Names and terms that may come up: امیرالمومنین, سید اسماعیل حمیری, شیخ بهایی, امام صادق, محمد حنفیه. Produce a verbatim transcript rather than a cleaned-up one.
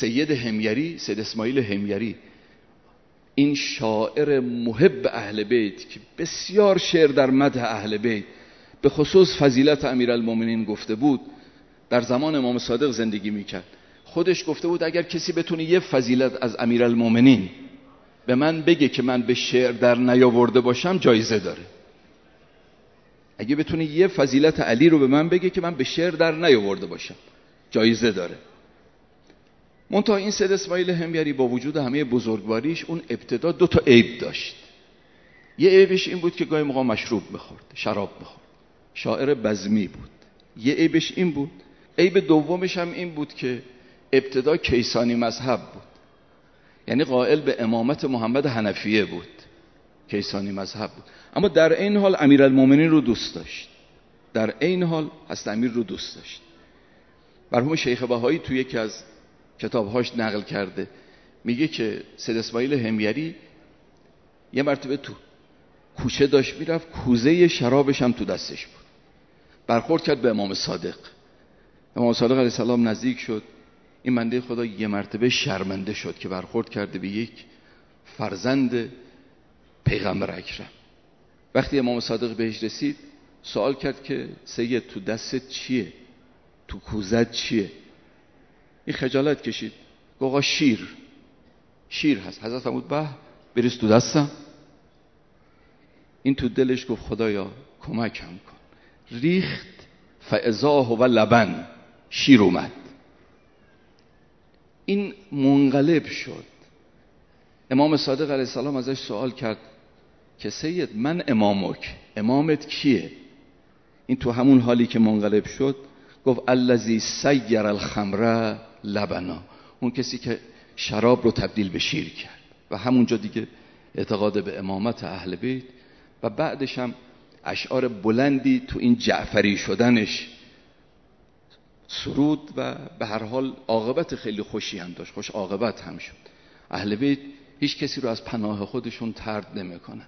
سید حمیری، سید اسماعیل حمیری، این شاعر محب اهل بیت که بسیار شعر در مدح اهل بیت به خصوص فضیلت امیرالمومنین گفته بود، در زمان امام صادق زندگی میکرد. خودش گفته بود اگر کسی بتونه یه فضیلت از امیرالمومنین به من بگه که من به شعر در نیاورده باشم جایزه داره. اگه بتونه یه فضیلت علی رو به من بگه که من به شعر در نیاورده باشم جایزه داره. منتها این سید اسماعیل حمیری با وجود همه بزرگواریش اون ابتدا دو تا عیب داشت. یه عیبش این بود که گاهی موقع مشروب می‌خورد، شراب می‌خورد. شاعر بزمی بود. یه عیبش این بود. عیب دومش هم این بود که ابتدا کیسانی مذهب بود. یعنی قائل به امامت محمد حنفیه بود. کیسانی مذهب بود. اما در این حال امیرالمومنین رو دوست داشت. در این حال هست امیر رو دوست داشت. مرحوم شیخ بهایی توی یکی از کتابهاش نقل کرده، میگه که سید اسماعیل حمیری یه مرتبه تو کوچه داشت میرفت، کوزه شرابش هم تو دستش بود، برخورد کرد به امام صادق. امام صادق علیه السلام نزدیک شد، این منده خدا یه مرتبه شرمنده شد که برخورد کرده به یک فرزند پیغمبر اکرم. وقتی امام صادق بهش رسید سوال کرد که سید تو دستت چیه؟ تو کوزت چیه؟ این خجالت کشید، گویا شیر شیر هست. حضرت عمود به بریز تو دستم. این تو دلش گفت خدایا کمکم کن. ریخت فاذاه و لبن، شیر اومد. این منقلب شد. امام صادق علیه السلام ازش سوال کرد که سید من امامک، امامت کیه؟ این تو همون حالی که منقلب شد گفت الذی سیر الخمر لبنا، اون کسی که شراب رو تبدیل به شیر کرد. و همونجا دیگه اعتقاد به امامت اهل بیت و بعدش هم اشعار بلندی تو این جعفری شدنش سرود و به هر حال عاقبت خیلی خوشی هم داشت. خوش عاقبت هم شد. اهل بیت هیچ کسی رو از پناه خودشون طرد نمی‌کنن.